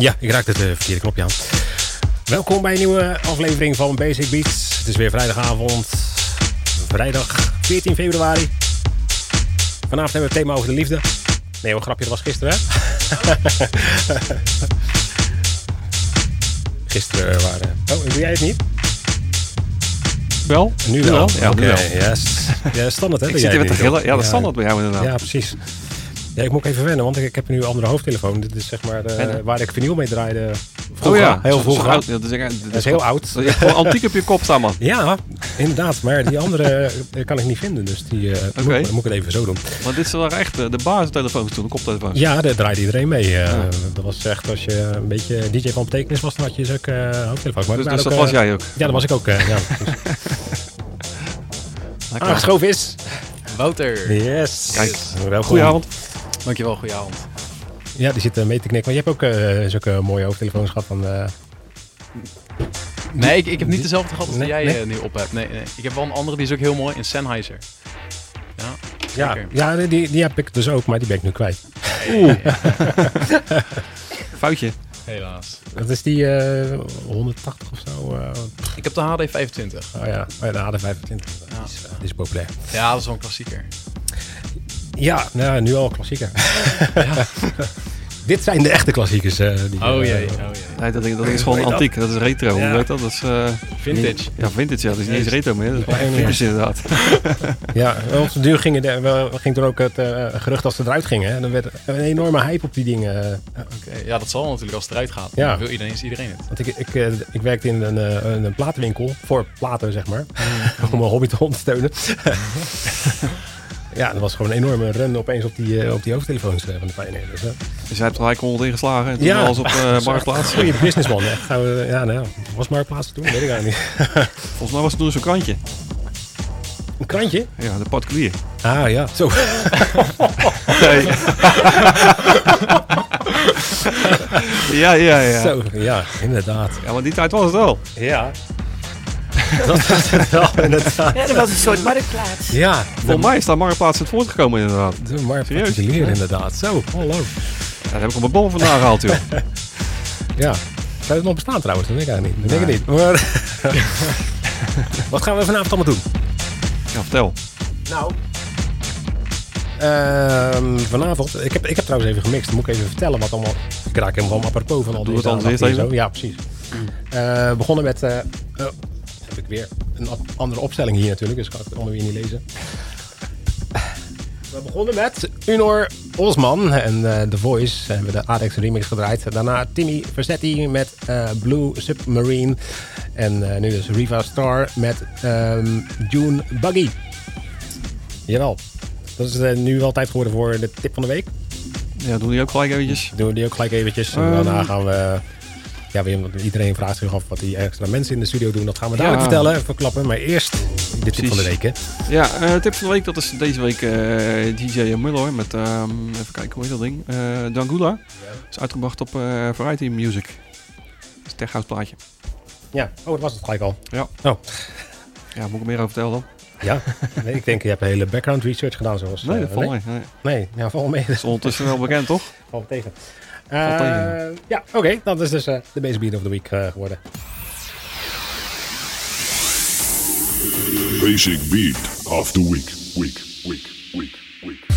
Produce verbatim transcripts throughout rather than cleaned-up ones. Ja, ik raakte het uh, verkeerde knopje aan. Welkom bij een nieuwe aflevering van Basic Beats. Het is weer vrijdagavond. Vrijdag veertien februari. Vanavond hebben we het thema over de liefde. Nee, wat grapje, dat was gisteren, hè? Gisteren waren... Oh, doe jij het niet? Wel. Nu wel. wel. Ja, okay. ja, ja, standaard, hè? Ik zit hier met de grillen. Ja, dat is standaard bij jou inderdaad. Ja, precies. Ja, ik moet even wennen, want ik, ik heb nu een andere hoofdtelefoon. Dit is zeg maar de, waar ik vinyl mee draaide. Vroeger, oh ja, heel vroeger. Dat, dat, dat is heel oud. Dat is gewoon antiek op je kop staan, man. Ja, inderdaad. Maar die andere kan ik niet vinden, dus die uh, okay. moet, moet ik het even zo doen. Want dit waren echt de basistelefoons toen, de koptelefoons. Ja, daar draaide iedereen mee. Uh, ja. Dat was echt, als je een beetje D J van betekenis was, dan had je dus ook uh, hoofdtelefoons. Dus, dus ook, dat uh, was jij ook? Ja, dat was ik ook. Uh, ja, dus. Aangeschoven is... Wouter. Yes. Kijk, welkom. Goedenavond. Dankjewel, goeie avond. Ja, die zit uh, mee te knikken. Maar je hebt ook uh, zulke mooie hoofdtelefoons gehad van... Uh... Nee, ik, ik heb niet dezelfde gehad als nee, die jij nee. uh, nu op hebt. Nee, nee. Ik heb wel een andere, die is ook heel mooi, een Sennheiser. Ja, ja, ja die, die heb ik dus ook, maar die ben ik nu kwijt. Oeh. Foutje. Helaas. Dat is die uh, honderdtachtig of zo? Uh, ik heb de H D vijfentwintig. Oh ja, oh, ja de H D vijfentwintig. Ja. Die, is, uh, die is populair. Ja, dat is wel een klassieker. Ja, nou, nu al klassieker. Ja. Dit zijn de echte klassiekers. Uh, die, oh jee, uh, oh jee. Nee, dat, dat is gewoon antiek, dat is retro. Ja. Hoe weet dat? Dat is, uh, vintage. Niet, ja, vintage, ja. Dat is niet eens retro meer. Dat is wel vintage inderdaad. Ja, op de duur ging er ook het uh, gerucht als ze eruit gingen. En dan werd een enorme hype op die dingen. Okay. Ja, dat zal natuurlijk als het eruit gaat. Ja. Dan wil iedereen, is iedereen het. Want ik, ik, uh, ik werkte in een, uh, een platenwinkel, voor platen zeg maar. Mm. Om mijn hobby te ondersteunen. Ja, dat was gewoon een enorme run opeens op die, uh, op die hoofdtelefoons uh, van de Feyenoord. Dus, uh. dus hij heeft gelijk honderd ingeslagen en toen ja. alles op uh, Marktplaats. Goeie businessman, echt. Gaan we, ja, nou, was Marktplaats toen? Weet ik eigenlijk niet. Volgens mij was het toen zo'n krantje. Een krantje? Ja, de particulier. Ah, ja. Zo. Nee. ja, ja, ja. Zo, ja, inderdaad. Ja, maar die tijd was het wel. Ja. Dat was het wel, inderdaad. Ja, dat was een soort marktplaats. Ja. Voor mij is daar marktplaats het voortgekomen, inderdaad. De marktplaats leren, inderdaad. Zo, hallo. Ja, daar heb ik op mijn bol vandaan gehaald, joh. Ja. Zou het nog bestaan, trouwens? Dat weet ik eigenlijk niet. Dat denk ik niet. Maar... Wat gaan we vanavond allemaal doen? Ja, vertel. Nou... Uh, vanavond... Ik heb, ik heb trouwens even gemixt. Dan moet ik even vertellen wat allemaal... Ik raak helemaal apropos van al die... Doe het anders eerst even. Ja, precies. Uh, begonnen met... Uh, uh, heb ik weer een andere opstelling hier natuurlijk, dus ik kan het allemaal weer niet lezen. We begonnen met Unor Osman en uh, The Voice. Hebben we de A D X remix gedraaid. Daarna Timmy Versetti met uh, Blue Submarine. En uh, nu dus Riva Star met um, June Buggy. Jawel. Dat is uh, nu wel tijd geworden voor de tip van de week. Ja, doen die ook gelijk eventjes. Doen die ook gelijk eventjes. Um. En daarna gaan we... Ja, iedereen vraagt zich af wat die extra mensen in de studio doen. Dat gaan we dadelijk ja. vertellen, verklappen. Maar eerst de Precies. tip van de week, hè? Ja, uh, tip van de week, dat is deze week uh, D J Muller met, um, even kijken, hoe heet dat ding? Uh, Dangula. Dat ja. is uitgebracht op uh, Variety Music. Dat is een tech house plaatje. Ja, oh, dat was het gelijk al. Ja. Oh. Ja, moet ik er meer over vertellen dan? Ja, nee, ik denk je hebt een hele background research gedaan zoals... Nee, dat uh, valt nee? mee. Nee, nee ja, valt mee. Dat is ondertussen wel bekend, toch? Valt me tegen. Uh, ja, oké. Okay. Dat is dus de uh, Basic Beat of the Week uh, geworden. Basic Beat of the Week. Week, week, week, week.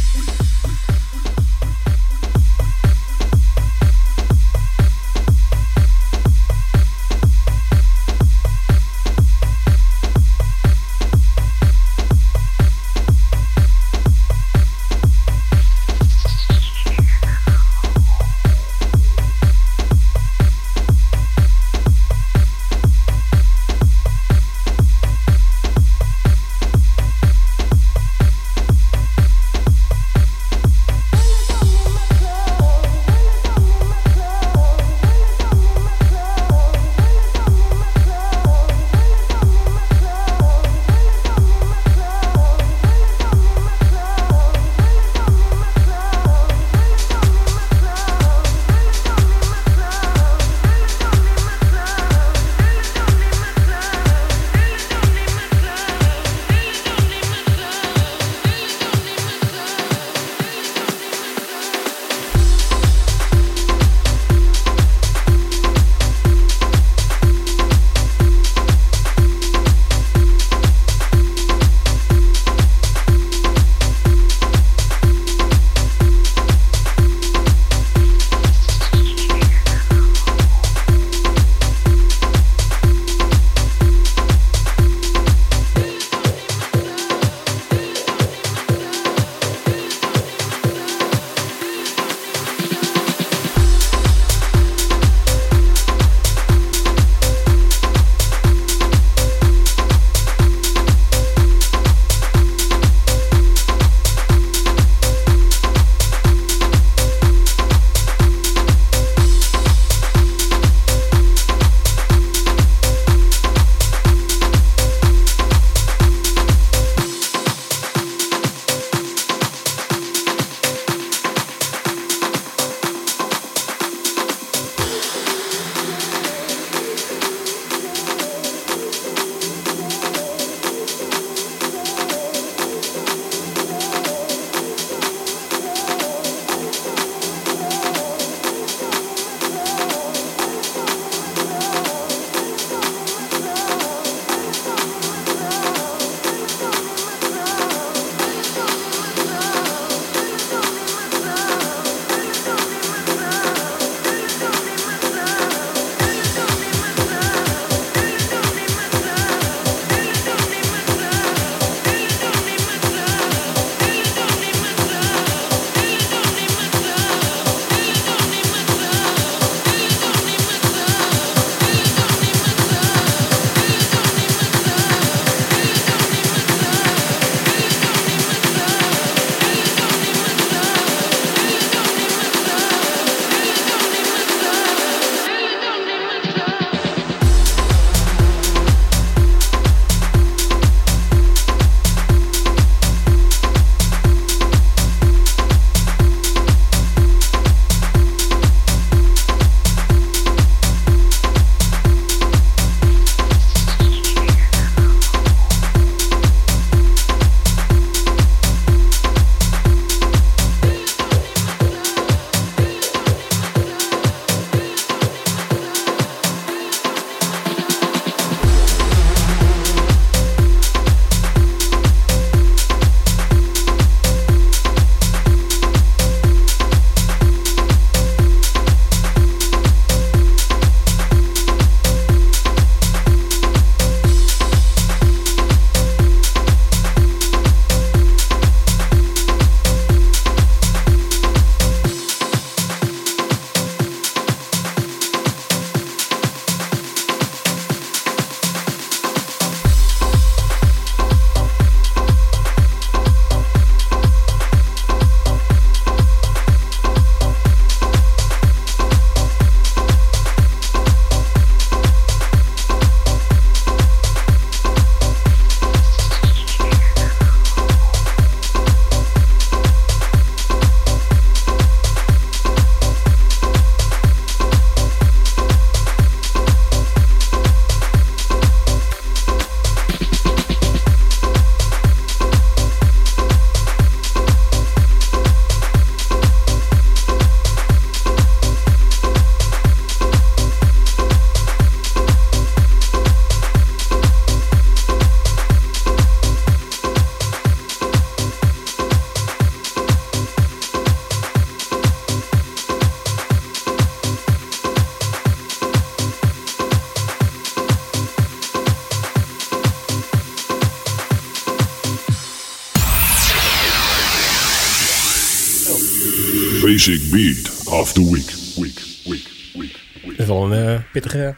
Basic Beat of the Week. Week, week, week, week. Dat is wel een uh, pittige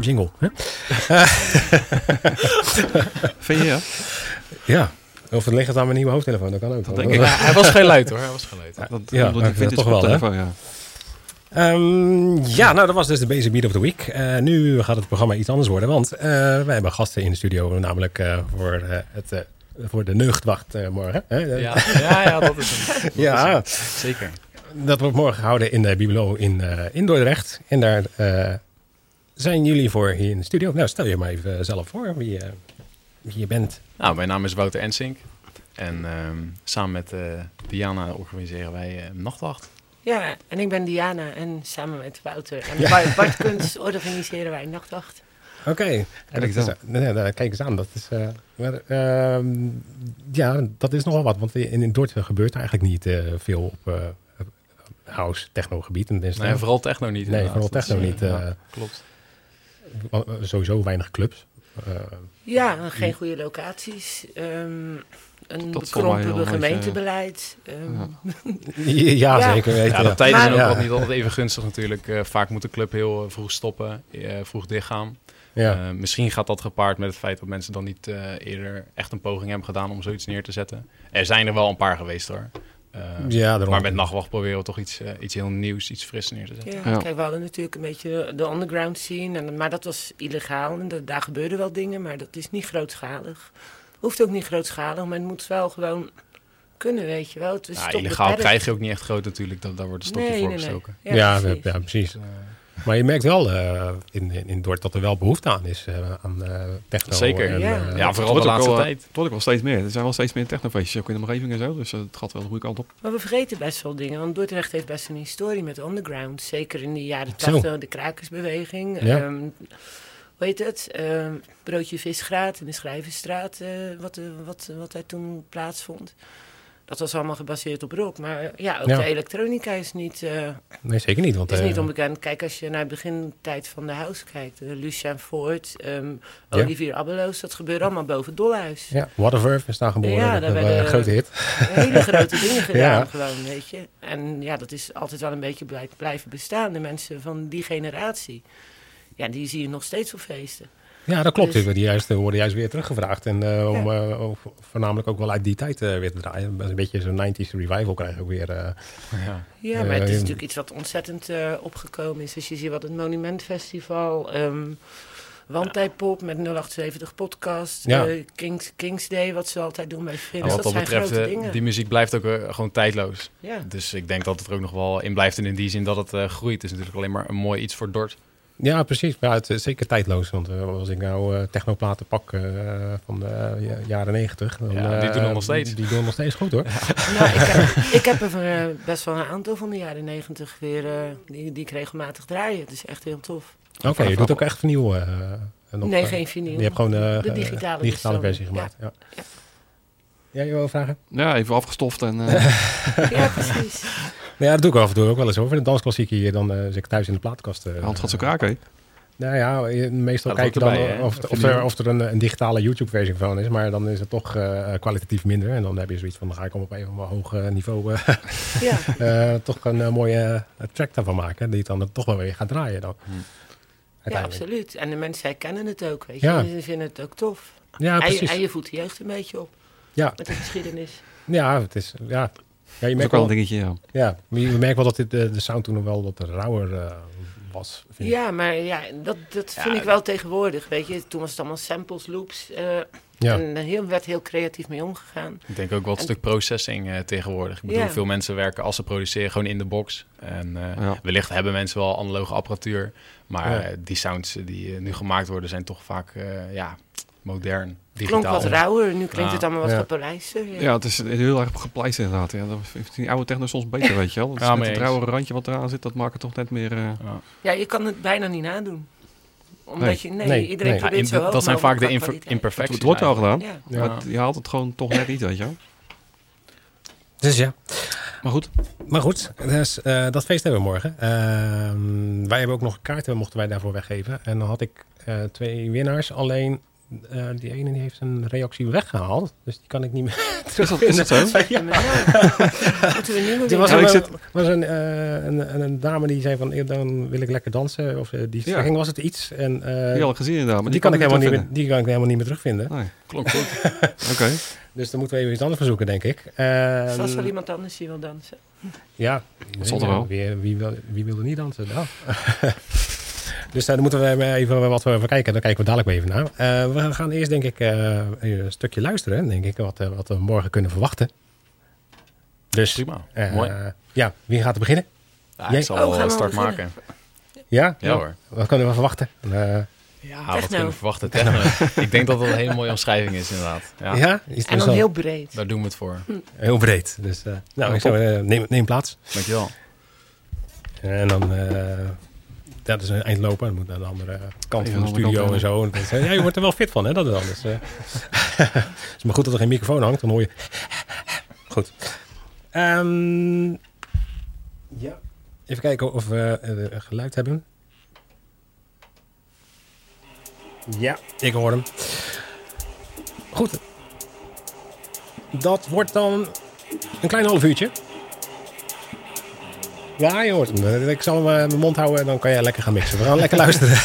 jingle, hè? Vind je, ja? Ja. Of het ligt aan mijn nieuwe hoofdtelefoon, dat kan ook. Dat denk ik. Ja, hij was geen luid, hoor. Hij was geen luid. Dat, ja, dat vind ik toch wel, hè? Ja. Um, ja, nou, dat was dus de Basic Beat of the Week. Uh, nu gaat het programma iets anders worden, want uh, wij hebben gasten in de studio, namelijk uh, voor uh, het... Uh, Voor de Nachtwacht uh, morgen. Hè? Ja, ja, ja, dat is hem. Ja, dat is hem. Zeker. Dat wordt morgen gehouden in de Bibelot in, uh, in Dordrecht. En daar uh, zijn jullie voor hier in de studio. Nou, stel je maar even zelf voor wie, uh, wie je bent. Nou, mijn naam is Wouter Ensink. En um, samen met uh, Diana organiseren wij uh, Nachtwacht. Ja, en ik ben Diana. En samen met Wouter en ja. Bart Kunst organiseren wij Nachtwacht. Oké, okay. Kijk, ja, kijk eens aan. Dat is, uh, maar, uh, ja, dat is nogal wat. Want in, in Dordrecht gebeurt er eigenlijk niet uh, veel op uh, house techno-gebied. En nee, vooral techno niet. Nee, vooral techno niet. Uh, ja, klopt. Sowieso weinig clubs. Uh, ja, geen goede locaties. Um, een bekrompen gemeentebeleid. Um. Ja, ja, ja, zeker weten. Ja, de ja. tijden maar, zijn ook ja. niet altijd even gunstig natuurlijk. Uh, vaak moet de club heel uh, vroeg stoppen, uh, vroeg dichtgaan. Ja. Uh, misschien gaat dat gepaard met het feit dat mensen dan niet uh, eerder echt een poging hebben gedaan om zoiets neer te zetten. Er zijn er wel een paar geweest hoor. Uh, ja, maar met Nachtwacht proberen we toch iets, uh, iets heel nieuws, iets fris neer te zetten. Ja, ja. Kijk, we hadden natuurlijk een beetje de underground scene, en, maar dat was illegaal. En dat, daar gebeurden wel dingen, maar dat is niet grootschalig. Hoeft ook niet grootschalig, maar het moet wel gewoon kunnen, weet je wel. Het is ja, illegaal krijg je ook niet echt groot natuurlijk, dat, daar wordt een stokje nee, voor nee, gestoken. Nee. Ja, ja, precies. Ja, precies. Uh, Maar je merkt wel uh, in, in, in Dordrecht dat er wel behoefte aan is, uh, aan uh, techno. Zeker, en, ja. Uh, ja, vooral de laatste wel, tijd. Tot ik wel steeds meer. Er zijn wel steeds meer technofeestjes, ook in de omgeving en zo. Dus uh, het gaat wel de goede kant op. Maar we vergeten best wel dingen, want Dordrecht heeft best een historie met underground. Zeker in de jaren tachtig, de krakersbeweging. Ja. Um, hoe heet het? Um, Broodje Visgraat in de Schrijversstraat, uh, wat, uh, wat, uh, wat daar toen plaatsvond. Dat was allemaal gebaseerd op rock. Maar ja, ook ja. de elektronica is niet... Uh, nee, zeker niet. Want, is uh, niet onbekend. Kijk, als je naar de begintijd van de house kijkt. Uh, Lucien Ford, um, yeah. Olivier Abeloos. Dat gebeurde allemaal boven Dolhuis. Ja, Watteverf is daar geboren. Ja, daar werden uh, grote hit. Hele grote dingen gedaan ja. gewoon, weet je. En ja, dat is altijd wel een beetje blij, blijven bestaan. De mensen van die generatie. Ja, die zie je nog steeds op feesten. Ja, dat klopt. Dus, die juist, worden juist weer teruggevraagd. En uh, om ja. uh, voornamelijk ook wel uit die tijd uh, weer te draaien. Een beetje zo'n nineties revival krijgen we ook weer. Uh, ja. ja, maar uh, het is natuurlijk iets wat ontzettend uh, opgekomen is. Dus je ziet wat het Monument Festival, um, Wantijpop met nul acht zeven podcast, ja. uh, Kings, Kings Day, wat ze altijd doen bij films. Ja, wat dat, dat zijn betreft, grote uh, die muziek blijft ook uh, gewoon tijdloos. Ja. Dus ik denk dat het er ook nog wel in blijft. En in die zin dat het uh, groeit. Het is natuurlijk alleen maar een mooi iets voor Dort. Ja, precies. Ja, het is zeker tijdloos. Want uh, als ik nou uh, technoplaten pak uh, van de uh, jaren negentig... Ja, die doen het nog steeds. Die doen nog steeds goed, hoor. Ja. Nou, ik, heb, ik heb er uh, best wel een aantal van de jaren negentig weer... Uh, die, die ik regelmatig draaien. Het is echt heel tof. Oké, okay, je doet ook echt vernieuw. Uh, nee, uh, geen vernieuw. Je hebt gewoon uh, de digitale, digitale versie gemaakt. Ja. Ja. Ja, je wil vragen? Ja, even afgestoft en... Uh... ja, precies. Ja, dat doe ik af en toe ook wel eens hoor. Voor de dansklassieker hier, dan uh, zit ik thuis in de platenkast. Uh, Hand gaat zo kraken, hè? Nou ja, meestal ja, kijken dan erbij, of, of, er, of er een, een digitale YouTube-versie van is. Maar dan is het toch uh, kwalitatief minder. En dan heb je zoiets van, dan ga ik hem op een hoog uh, niveau uh, ja. uh, toch een uh, mooie uh, track daarvan maken. Die het dan toch wel weer gaat draaien dan. Hmm. Ja, absoluut. En de mensen herkennen het ook, weet je. Ja. Ze vinden het ook tof. Ja, precies. En je voedt de jeugd een beetje op. Ja. Met de geschiedenis. Ja, het is... Ja. Ja, je merkt wel, een dingetje, ja. Ja, je merkt wel dat dit, de, de sound toen nog wel wat rauwer uh, was. Vind ja, ik. Maar ja, dat, dat vind ja, ik wel tegenwoordig, weet je. Toen was het allemaal samples, loops. Uh, ja. En er werd heel creatief mee omgegaan. Ik denk ook wel een en... stuk processing uh, tegenwoordig. Ik bedoel, ja. veel mensen werken als ze produceren gewoon in de box. En uh, ja. wellicht hebben mensen wel analoge apparatuur. Maar ja. uh, die sounds die uh, nu gemaakt worden zijn toch vaak, uh, ja... modern, digitaal. Klonk wat rauwer, nu klinkt ja. het allemaal wat ja. gepleister. Ja. ja, het is heel erg gepleister inderdaad. Ja, dat vindt die oude techno soms beter, weet je wel. Ja, het rauwe randje wat eraan zit, dat maakt het toch net meer... Uh... Ja. ja, je kan het bijna niet nadoen. Omdat nee. je... Nee, nee. iedereen nee. probeert ja, zo hoog. Dat zijn vaak de imperfecties. Het wordt wel gedaan, ja. Ja. maar je haalt het gewoon toch net niet, weet je wel. Dus ja. Maar goed. Maar goed, dus, uh, dat feest hebben we morgen. Uh, wij hebben ook nog kaarten, mochten wij daarvoor weggeven. En dan had ik uh, twee winnaars, alleen... Uh, die ene die heeft een reactie weggehaald. Dus die kan ik niet meer terug. Is dat zo? Ja. Er was, een, was een, uh, een, een dame die zei van... dan wil ik lekker dansen. Of uh, die ging ja. was het iets. En, uh, die heb ik al gezien inderdaad. Maar die, die, kan ik helemaal niet meer, die kan ik helemaal niet meer terugvinden. Nee, klopt. Goed. Okay. Dus dan moeten we even iets anders verzoeken, denk ik. Uh, Vast wel iemand anders die wil dansen. Ja. Dat zal er wel. Wie, wie, wil, wie wil er niet dansen? Nou. Dus daar moeten we even wat we even kijken. Daar kijken we dadelijk even naar. Uh, we gaan eerst denk ik uh, een stukje luisteren, denk ik, wat, wat we morgen kunnen verwachten. Dus, prima. Uh, Mooi. Ja, wie gaat er beginnen? Ja, ik zal oh, wel een start we maken. Ja? Ja hoor. Wat kunnen we verwachten? Uh, ja, ah, wat kunnen we verwachten? Ik denk dat dat een hele mooie omschrijving is inderdaad. Ja, ja? Is en dan heel breed. Daar doen we het voor. Hm. Heel breed. Dus uh, nou, ik zou, uh, neem, neem plaats. Dankjewel. En dan... Uh, dat is een eindloper. Dat moet naar de andere kant van de studio en zo. Ja, je wordt er wel fit van, hè? Dat is anders. Het is maar goed dat er geen microfoon hangt. Dan hoor je... Goed. Um, ja. Even kijken of we uh, geluid hebben. Ja, ik hoor hem. Goed. Dat wordt dan een klein half uurtje. Ja, je hoort hem. Ik zal hem in mijn mond houden en dan kan jij lekker gaan mixen. We gaan lekker luisteren.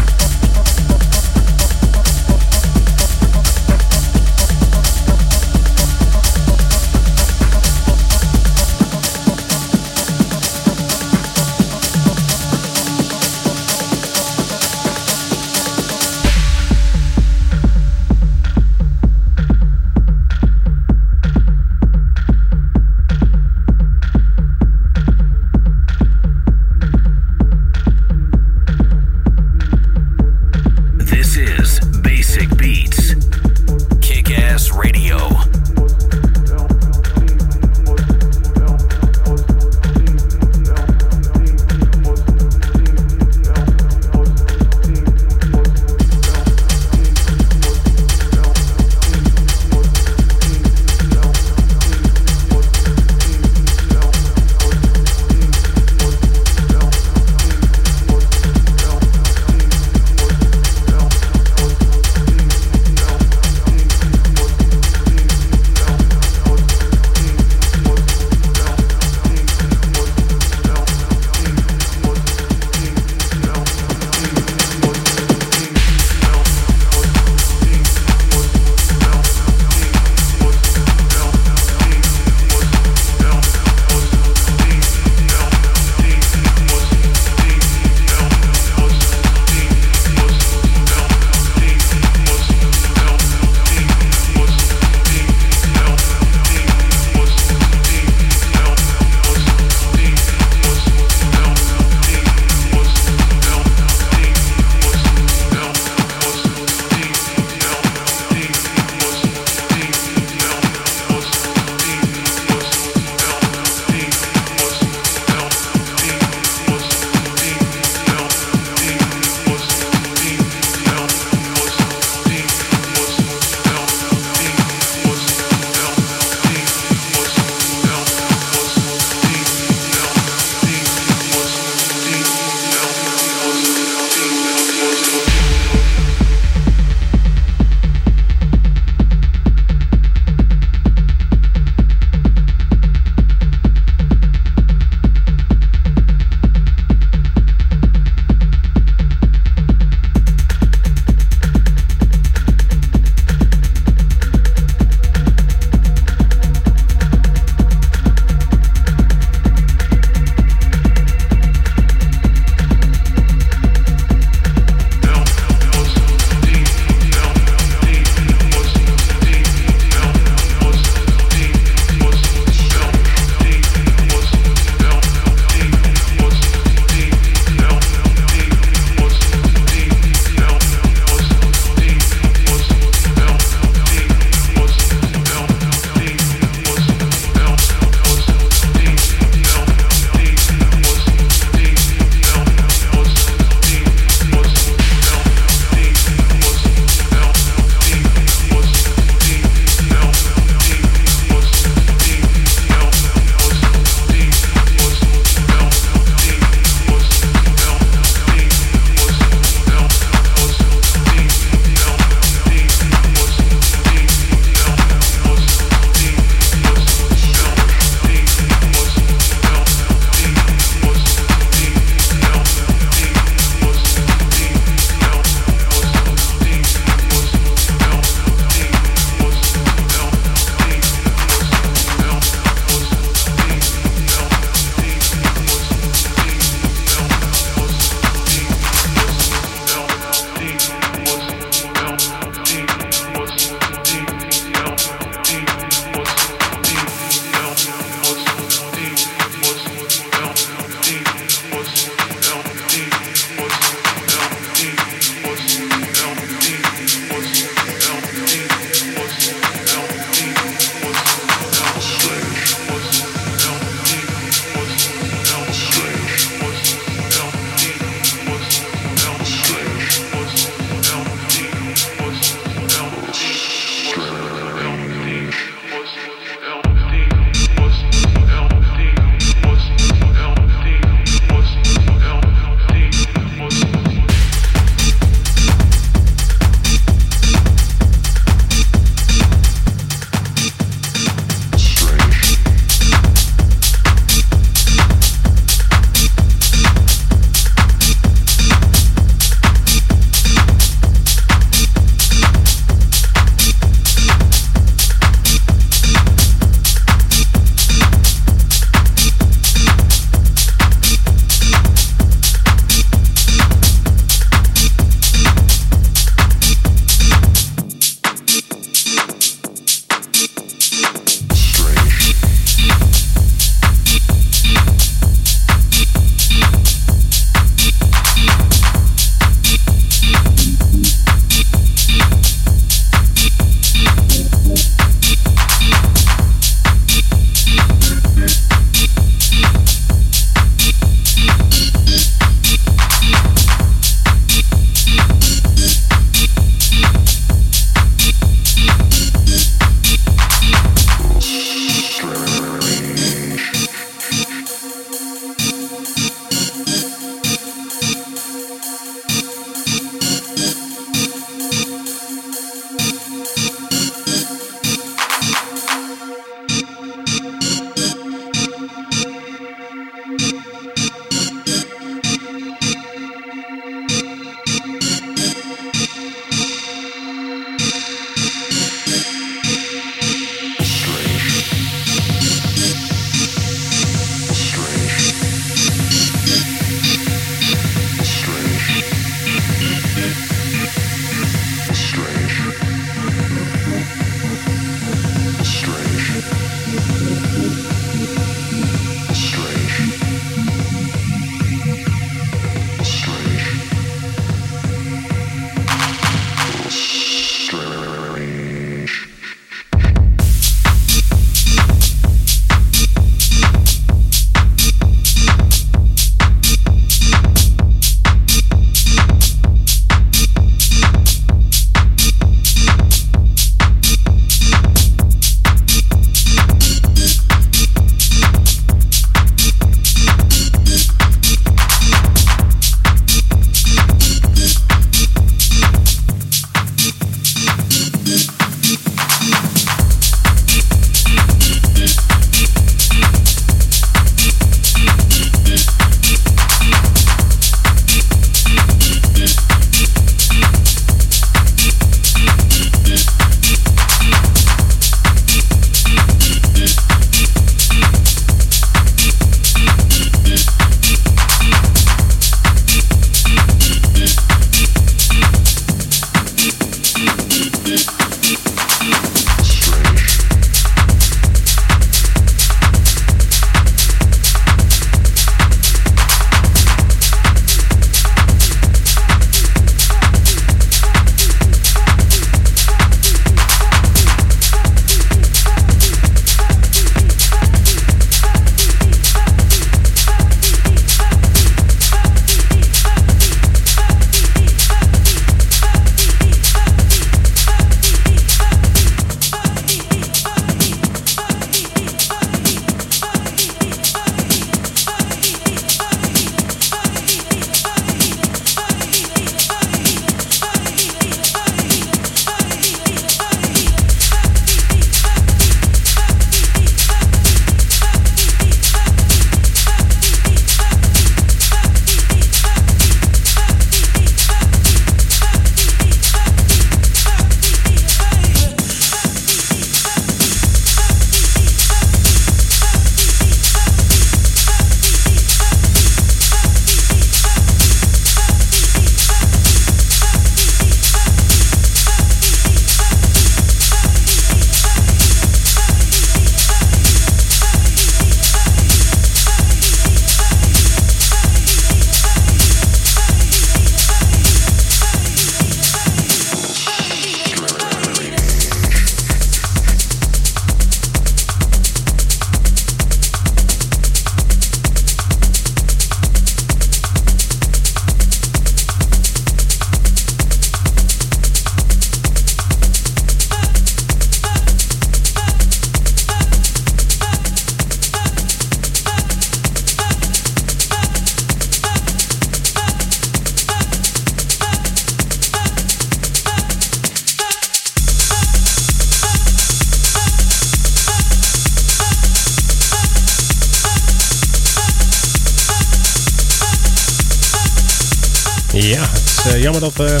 Ja, het is uh, jammer dat we uh, een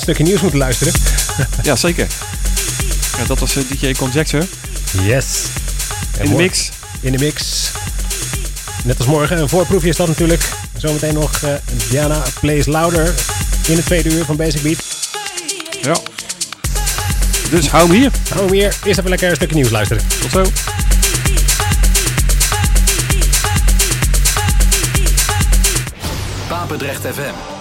stukje nieuws moeten luisteren. Ja, zeker. Ja, dat was uh, D J Cønjecture. Yes. En in de mix. In de mix. Net als morgen. Een voorproefje is dat natuurlijk. Zometeen nog uh, Diana Play Louder in het tweede uur van Basic Beat. Ja. Dus hou hem hier. Hou hem hier. Eerst even lekker een stukje nieuws luisteren. Tot zo. Papendrecht F M.